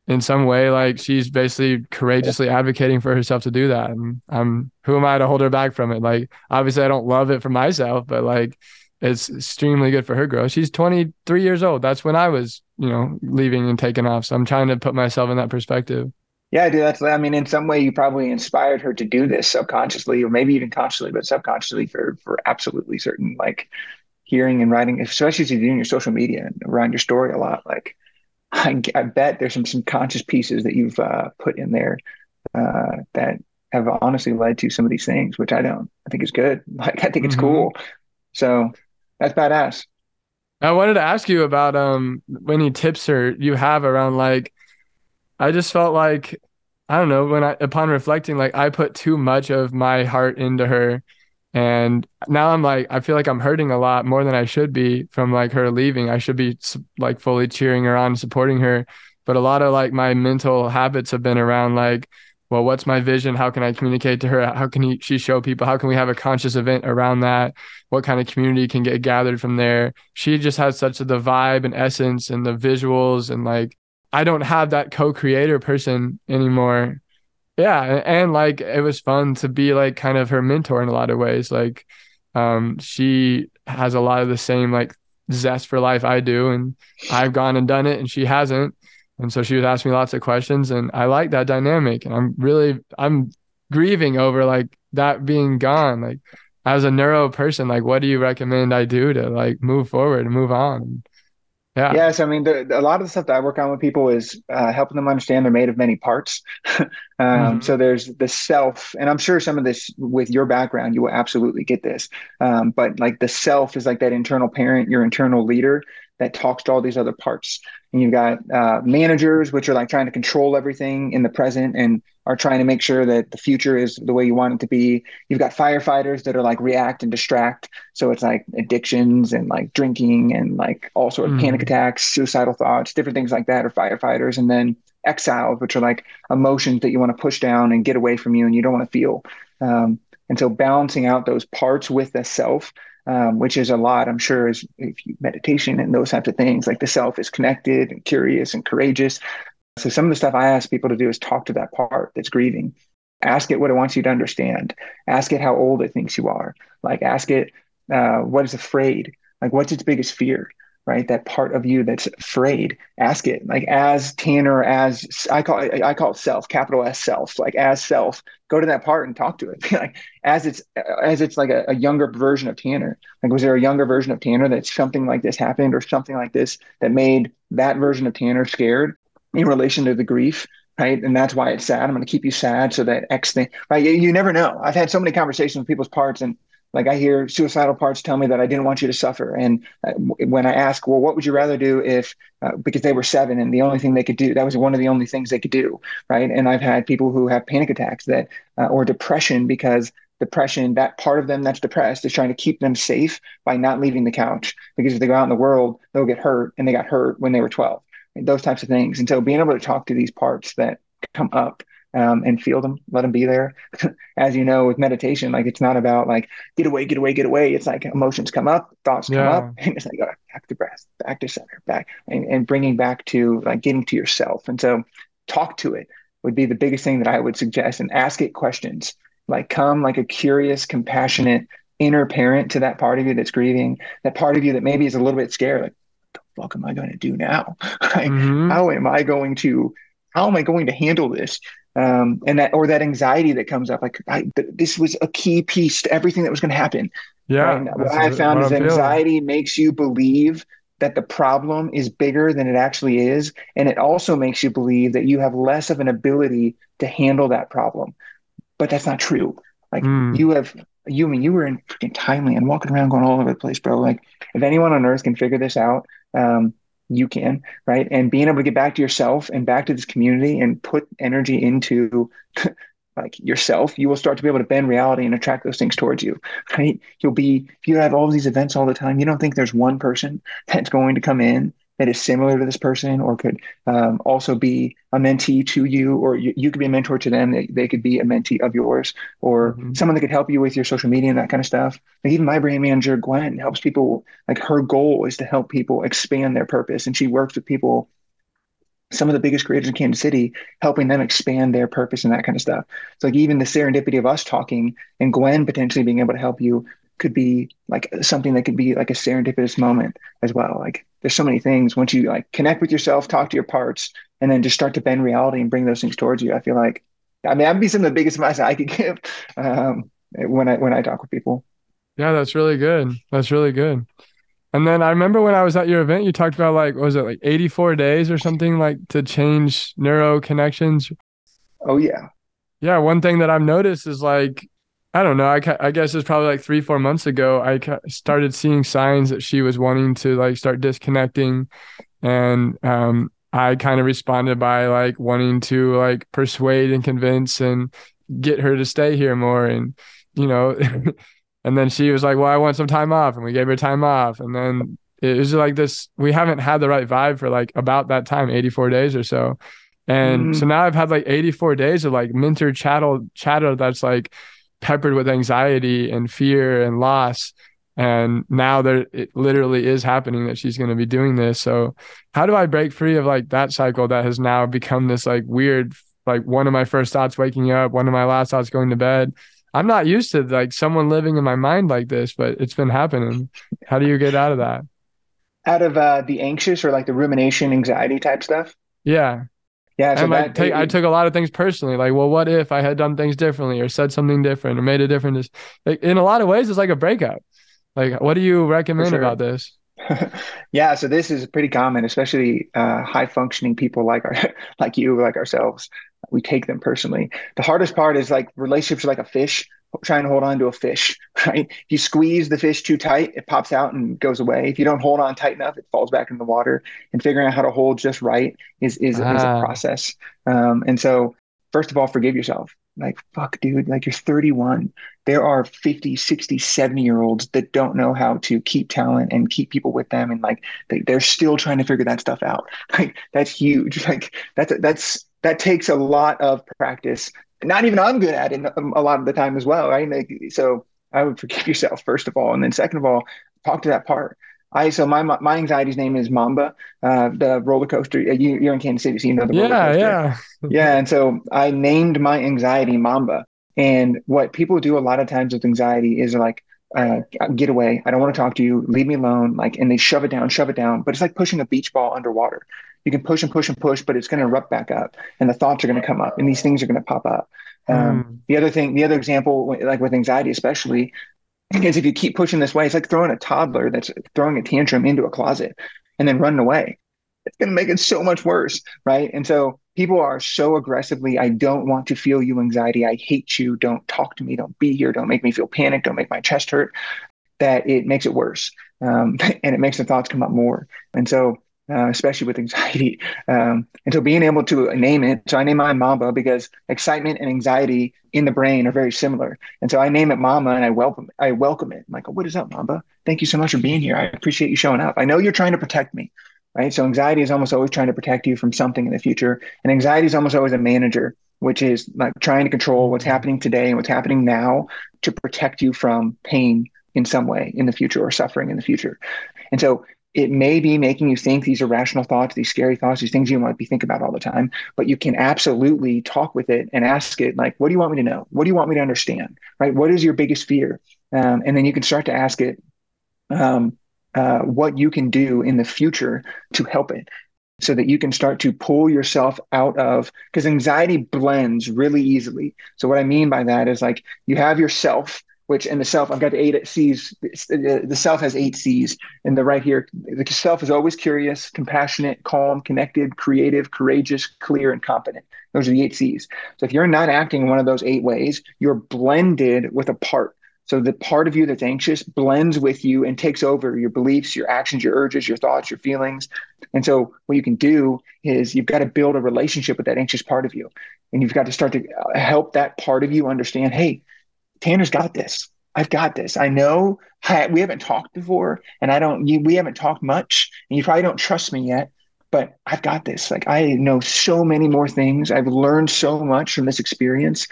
in some way, like, she's basically courageously advocating for herself to do that. And who am I to hold her back from it? Like, obviously I don't love it for myself, but like, it's extremely good for her growth. She's 23 years old. That's when I was, you know, leaving and taking off. So I'm trying to put myself in that perspective. Yeah, dude, that's, I mean, in some way you probably inspired her to do this subconsciously, or maybe even consciously, but subconsciously for absolutely certain, like hearing and writing, especially as you're doing your social media and around your story a lot. Like I bet there's some conscious pieces that you've put in there that have honestly led to some of these things, which I think is good. Like, I think it's cool. So that's badass. I wanted to ask you about when he tips her, you have around like, I just felt like, I don't know, when upon reflecting, like I put too much of my heart into her. And now I'm like, I feel like I'm hurting a lot more than I should be from like her leaving. I should be like fully cheering her on, supporting her. But a lot of like my mental habits have been around like, well, what's my vision? How can I communicate to her? How can she show people? How can we have a conscious event around that? What kind of community can get gathered from there? She just has such the vibe and essence and the visuals, and like, I don't have that co-creator person anymore. Yeah. And like, it was fun to be like kind of her mentor in a lot of ways. Like, she has a lot of the same like zest for life I do, and I've gone and done it and she hasn't. And so she would ask me lots of questions, and I like that dynamic. And I'm grieving over like that being gone. Like as a neuro person, like what do you recommend I do to like move forward and move on? Yeah. Yes. I mean, a lot of the stuff that I work on with people is helping them understand they're made of many parts. So there's the self, and I'm sure some of this with your background, you will absolutely get this. But like the self is like that internal parent, your internal leader that talks to all these other parts. And you've got managers, which are like trying to control everything in the present and are trying to make sure that the future is the way you want it to be. You've got firefighters that are like react and distract. So it's like addictions and like drinking and like all sorts of panic attacks, suicidal thoughts, different things like that are firefighters. And then exiles, which are like emotions that you want to push down and get away from you and you don't want to feel. And so balancing out those parts with the self, which is a lot, I'm sure, is if you meditation and those types of things, like the self is connected and curious and courageous. So some of the stuff I ask people to do is talk to that part that's grieving. Ask it what it wants you to understand. Ask it how old it thinks you are. Like ask it what is afraid. Like what's its biggest fear, right? That part of you that's afraid. Ask it like as Tanner, as I call it self, capital S self, like as self. Go to that part and talk to it. Like as it's like a younger version of Tanner. Like, was there a younger version of Tanner that something like this happened, or something like this that made that version of Tanner scared in relation to the grief, right? And that's why it's sad. I'm going to keep you sad so that X thing, right? You never know. I've had so many conversations with people's parts, and like I hear suicidal parts tell me that I didn't want you to suffer. And when I ask, well, what would you rather do if, because they were 7 and the only thing they could do, that was one of the only things they could do, right? And I've had people who have panic attacks that, or depression, because depression, that part of them that's depressed is trying to keep them safe by not leaving the couch. Because if they go out in the world, they'll get hurt, and they got hurt when they were 12, those types of things. And so being able to talk to these parts that come up, and feel them, let them be there. As you know, with meditation, like it's not about like, get away. It's like emotions come up, thoughts come up, and it's like, back to breath, back to center, back, and bringing back to like getting to yourself. And so talk to it would be the biggest thing that I would suggest, and ask it questions, like come like a curious, compassionate inner parent to that part of you that's grieving, that part of you that maybe is a little bit scared. Like, what the fuck am I going to do now? Like, how am I going to handle this? And that, or that anxiety that comes up, like this was a key piece to everything that was going to happen. Yeah. And what I found is anxiety makes you believe that the problem is bigger than it actually is. And it also makes you believe that you have less of an ability to handle that problem, but that's not true. Like you were in freaking Thailand walking around going all over the place, bro. Like if anyone on earth can figure this out, you can, right? And being able to get back to yourself and back to this community and put energy into like yourself, you will start to be able to bend reality and attract those things towards you, right? If you have all these events all the time, you don't think there's one person that's going to come in that is similar to this person, or could also be a mentee to you, or you could be a mentor to them, they could be a mentee of yours, or someone that could help you with your social media and that kind of stuff. Like even my brand manager, Gwen, helps people, like her goal is to help people expand their purpose. And she works with people, some of the biggest creators in Kansas City, helping them expand their purpose and that kind of stuff. So like even the serendipity of us talking and Gwen potentially being able to help you could be like something that could be like a serendipitous moment as well. Like there's so many things once you like connect with yourself, talk to your parts, and then just start to bend reality and bring those things towards you. I feel like, I mean, that'd be some of the biggest advice I could give when I talk with people. Yeah, that's really good. That's really good. And then I remember when I was at your event, you talked about, like, what was it, like 84 days or something, like, to change neuro connections? Oh, yeah. Yeah. One thing that I've noticed is, like, I don't know, I guess it's probably like 3-4 months ago, I started seeing signs that she was wanting to, like, start disconnecting. And I kind of responded by, like, wanting to, like, persuade and convince and get her to stay here more. And, you know, and then she was like, well, I want some time off. And we gave her time off. And then it was like this, we haven't had the right vibe for, like, about that time, 84 days or so. And so now I've had like 84 days of, like, mentor chatter that's, like, peppered with anxiety and fear and loss. And now it literally is happening that she's going to be doing this. So how do I break free of, like, that cycle that has now become this, like, weird, like, one of my first thoughts waking up, one of my last thoughts going to bed? I'm not used to, like, someone living in my mind like this, but it's been happening. How do you get out of that? Out of the anxious or, like, the rumination, anxiety type stuff? Yeah. Yeah. So I took a lot of things personally. Like, well, what if I had done things differently or said something different or made a different, like, in a lot of ways, it's like a breakup. Like, what do you recommend about this? Yeah. So this is pretty common, especially high functioning people like you, like ourselves. We take them personally. The hardest part is, like, relationships are like a fish trying to hold on to a fish, right? If you squeeze the fish too tight, it pops out and goes away. If you don't hold on tight enough, it falls back in the water. And figuring out how to hold just right is a process. And so, first of all, forgive yourself. Like, fuck, dude, like, you're 31. There are 50, 60, 70-year-olds that don't know how to keep talent and keep people with them. And, like, they're still trying to figure that stuff out. Like, that's huge. Like, that takes a lot of practice. Not even I'm good at it a lot of the time as well, right? Like, so I would forgive yourself, first of all. And then second of all, talk to that part. So my anxiety's name is Mamba, the roller coaster. You're in Kansas City, so you know the roller coaster. Yeah. And so I named my anxiety Mamba. And what people do a lot of times with anxiety is, like, get away. I don't want to talk to you. Leave me alone. Like, and they shove it down. But it's like pushing a beach ball underwater. You can push, but it's going to erupt back up, and the thoughts are going to come up, and these things are going to pop up. The other example, like with anxiety especially, is if you keep pushing this way, it's like throwing a toddler that's throwing a tantrum into a closet and then running away. It's going to make it so much worse, right? And so people are so aggressively, I don't want to feel you, anxiety. I hate you. Don't talk to me. Don't be here. Don't make me feel panicked. Don't make my chest hurt. That it makes it worse, and it makes the thoughts come up more. And so, especially with anxiety. And so being able to name it, so I name mine Mamba because excitement and anxiety in the brain are very similar. And so I name it Mamba and I welcome it. I'm like, oh, what is up, Mamba? Thank you so much for being here. I appreciate you showing up. I know you're trying to protect me, right? So anxiety is almost always trying to protect you from something in the future. And anxiety is almost always a manager, which is like trying to control what's happening today and what's happening now to protect you from pain in some way in the future or suffering in the future. And so it may be making you think these irrational thoughts, these scary thoughts, these things you might be thinking about all the time, but you can absolutely talk with it and ask it, like, what do you want me to know? What do you want me to understand, right? What is your biggest fear? And then you can start to ask it what you can do in the future to help it so that you can start to pull yourself out of, because anxiety blends really easily. So what I mean by that is, like, you have yourself, which in the self, I've got the 8 C's. The self has 8 C's. And the right here, the self is always curious, compassionate, calm, connected, creative, courageous, clear, and competent. Those are the 8 C's. So if you're not acting in one of those 8 ways, you're blended with a part. So the part of you that's anxious blends with you and takes over your beliefs, your actions, your urges, your thoughts, your feelings. And so what you can do is you've got to build a relationship with that anxious part of you. And you've got to start to help that part of you understand, hey, Tanner's got this. I've got this. I know we haven't talked before, and we haven't talked much, and you probably don't trust me yet, but I've got this. Like, I know so many more things. I've learned so much from this experience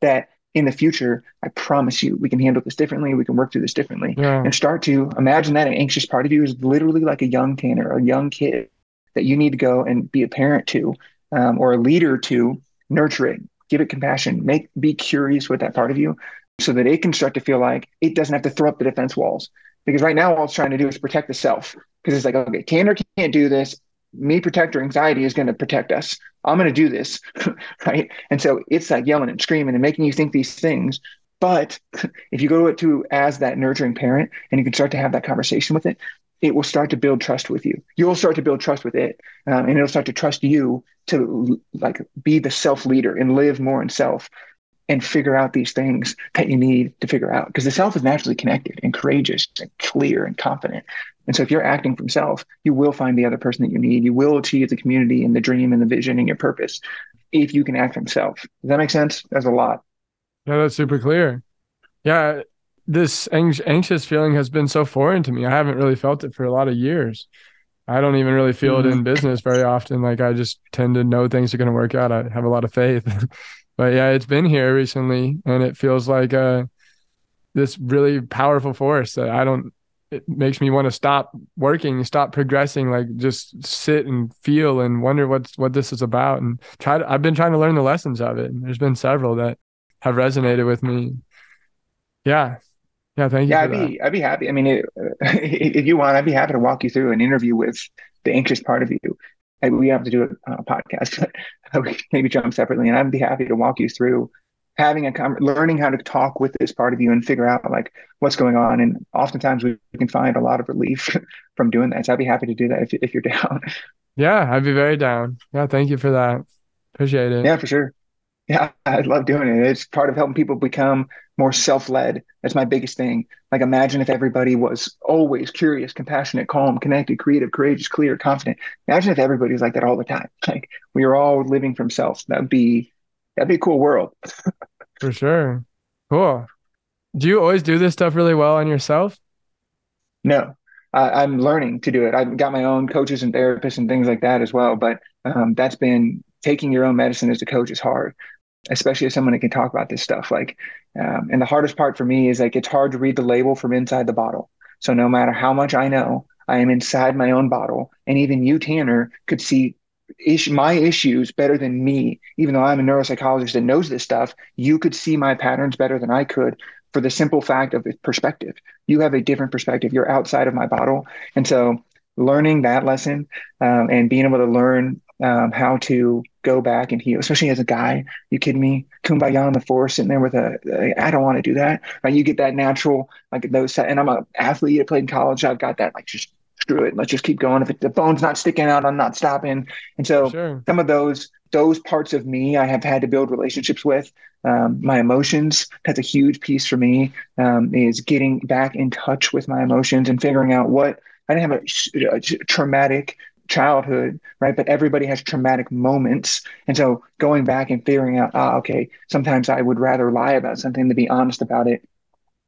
that in the future, I promise you, we can handle this differently. We can work through this differently. Yeah. And start to imagine that an anxious part of you is literally like a young Tanner, a young kid that you need to go and be a parent to, or a leader to, nurture it. Give it compassion, be curious with that part of you so that it can start to feel like it doesn't have to throw up the defense walls. Because right now, all it's trying to do is protect the self. Because it's like, okay, Tanner can't do this. me protector anxiety is going to protect us. I'm going to do this, right? And so it's like yelling and screaming and making you think these things. But if you go to it as that nurturing parent and you can start to have that conversation with it, it will start to build trust with you. You'll start to build trust with it, and it'll start to trust you to like be the self-leader and live more in self and figure out these things that you need to figure out. Because the self is naturally connected and courageous and clear and confident. And so if you're acting from self, you will find the other person that you need. You will achieve the community and the dream and the vision and your purpose if you can act from self. Does that make sense? That's a lot. Yeah, that's super clear. Yeah. This anxious feeling has been so foreign to me. I haven't really felt it for a lot of years. I don't even really feel it in business very often. Like I just tend to know things are going to work out. I have a lot of faith, but yeah, it's been here recently and it feels like this really powerful force that it makes me want to stop working, stop progressing, like just sit and feel and wonder what this is about. And I've been trying to learn the lessons of it. And there's been several that have resonated with me. Yeah. Yeah, thank you. Yeah, I'd be happy. I mean, if you want, I'd be happy to walk you through an interview with the anxious part of you. We have to do it on a podcast, but we maybe jump separately. And I'd be happy to walk you through having learning how to talk with this part of you and figure out like what's going on. And oftentimes we can find a lot of relief from doing that. So I'd be happy to do that if you're down. Yeah, I'd be very down. Yeah, thank you for that. Appreciate it. Yeah, for sure. Yeah, I love doing it. It's part of helping people become more self-led. That's my biggest thing. Like imagine if everybody was always curious, compassionate, calm, connected, creative, courageous, clear, confident. Imagine if everybody was like that all the time. Like we are all living from self. That'd be a cool world. For sure. Cool. Do you always do this stuff really well on yourself? No. I'm learning to do it. I've got my own coaches and therapists and things like that as well. But that's been taking your own medicine as a coach is hard, especially as someone that can talk about this stuff. Like, and the hardest part for me is like, it's hard to read the label from inside the bottle. So no matter how much I know, I am inside my own bottle. And even you, Tanner, could see my issues better than me. Even though I'm a neuropsychologist that knows this stuff, you could see my patterns better than I could for the simple fact of perspective. You have a different perspective. You're outside of my bottle. And so learning that lesson and being able to learn how to go back and heal, especially as a guy. You kidding me? Kumbaya on the floor, sitting there with I don't want to do that. Right? You get that natural, like those. And I'm an athlete. I played in college. I've got that. Like just screw it. Let's just keep going. If the bone's not sticking out, I'm not stopping. And so Some of those parts of me, I have had to build relationships with. My emotions. That's a huge piece for me. Is getting back in touch with my emotions and figuring out what I didn't have a traumatic childhood, right? But everybody has traumatic moments. And so going back and figuring out, okay, sometimes I would rather lie about something than be honest about it,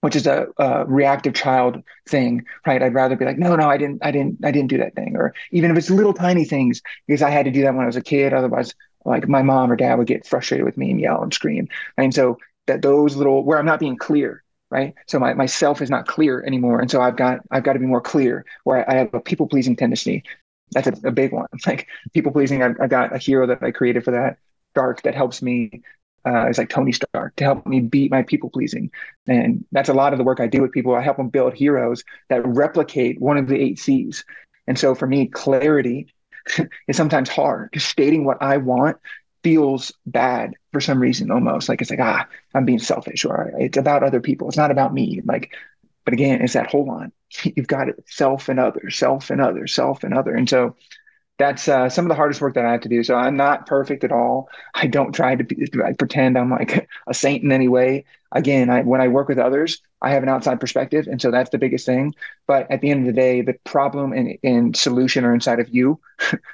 which is a reactive child thing, right? I'd rather be like, no, I didn't do that thing. Or even if it's little tiny things, because I had to do that when I was a kid. Otherwise, like my mom or dad would get frustrated with me and yell and scream. And so that those little, where I'm not being clear, right? So my self is not clear anymore. And so I've got to be more clear where I have a people-pleasing tendency. That's a big one. Like people pleasing. I've got a hero that I created for that, Stark, that helps me. It's like Tony Stark to help me beat my people pleasing. And that's a lot of the work I do with people. I help them build heroes that replicate one of the 8 C's. And so for me, clarity is sometimes hard. Just stating what I want feels bad for some reason, almost like it's like, I'm being selfish, or it's about other people. It's not about me. But again, it's that whole line. You've got it, self and other, self and other, self and other. And so that's some of the hardest work that I have to do. So I'm not perfect at all. I don't try to pretend I'm like a saint in any way. Again, when I work with others, I have an outside perspective. And so that's the biggest thing. But at the end of the day, the problem and solution are inside of you.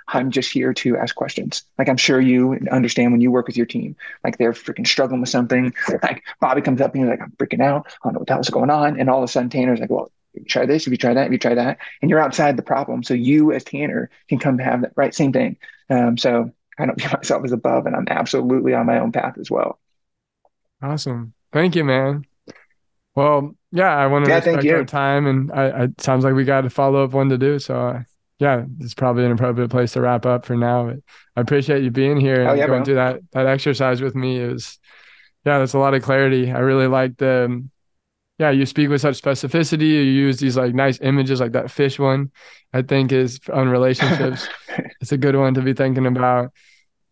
I'm just here to ask questions. Like I'm sure you understand when you work with your team, like they're freaking struggling with something. Like Bobby comes up and you're like, I'm freaking out. I don't know what the hell's going on. And all of a sudden Tanner's like, well, if you try this, if you try that, if you try that, and you're outside the problem. So you as Tanner can come to have that right same thing. So I don't view myself as above, and I'm absolutely on my own path as well. Awesome. Thank you, man. Well, yeah, I want to respect our time, and it sounds like we got a follow-up one to do. So yeah, it's probably an appropriate place to wrap up for now. But I appreciate you being here and going through that exercise with me. It was, yeah, that's a lot of clarity. I really liked the yeah, you speak with such specificity. You use these like nice images, like that fish one, I think is on relationships. It's a good one to be thinking about.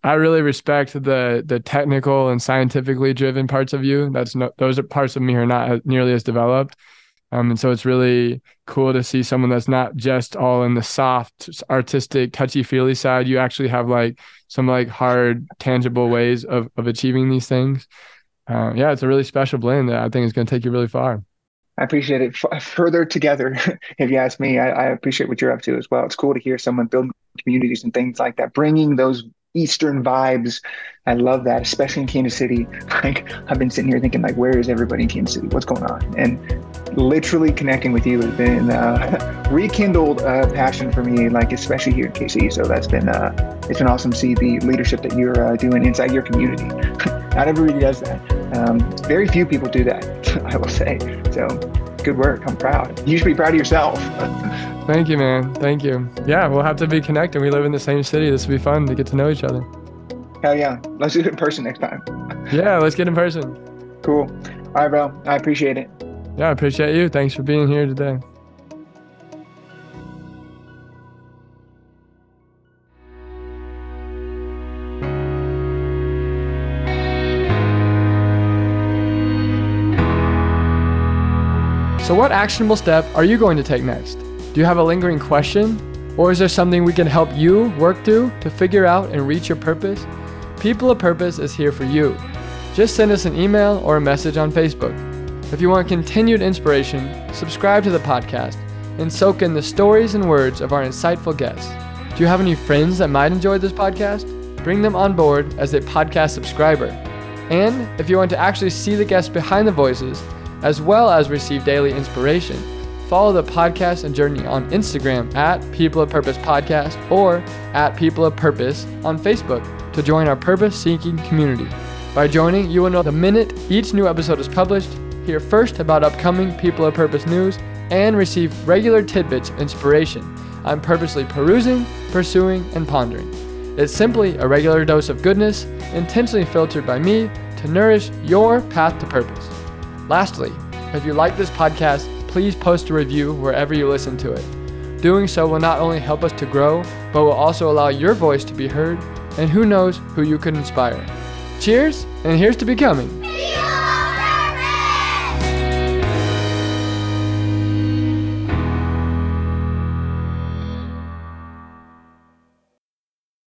I really respect the technical and scientifically driven parts of you. Those are parts of me who are not nearly as developed. And so it's really cool to see someone that's not just all in the soft, artistic, touchy-feely side. You actually have like some like hard, tangible ways of achieving these things. Yeah, it's a really special blend that I think is going to take you really far. I appreciate it. Further together, if you ask me, I appreciate what you're up to as well. It's cool to hear someone building communities and things like that, bringing those Eastern vibes. I love that, especially in Kansas City. Like, I've been sitting here thinking, like, where is everybody in Kansas City? What's going on? And literally connecting with you has been rekindled passion for me, like, especially here in KC. So that's been it's been awesome to see the leadership that you're doing inside your community. Not everybody does that. Very few people do that, I will say. So good work. I'm proud. You should be proud of yourself. Thank you, man. Thank you. Yeah, we'll have to be connected. We live in the same city. This will be fun to get to know each other. Hell yeah. Let's do it in person next time. Yeah, let's get in person. Cool. All right, bro. I appreciate it. Yeah, I appreciate you. Thanks for being here today. So what actionable step are you going to take next? Do you have a lingering question? Or is there something we can help you work through to figure out and reach your purpose? People of Purpose is here for you. Just send us an email or a message on Facebook. If you want continued inspiration, subscribe to the podcast and soak in the stories and words of our insightful guests. Do you have any friends that might enjoy this podcast? Bring them on board as a podcast subscriber. And if you want to actually see the guests behind the voices, as well as receive daily inspiration, follow the podcast and journey on Instagram at People of Purpose Podcast or at People of Purpose on Facebook to join our purpose-seeking community. By joining, you will know the minute each new episode is published, hear first about upcoming People of Purpose news, and receive regular tidbits of inspiration I'm purposely perusing, pursuing, and pondering. It's simply a regular dose of goodness, intentionally filtered by me to nourish your path to purpose. Lastly, if you like this podcast, please post a review wherever you listen to it. Doing so will not only help us to grow, but will also allow your voice to be heard, and who knows who you could inspire. Cheers, and here's to becoming.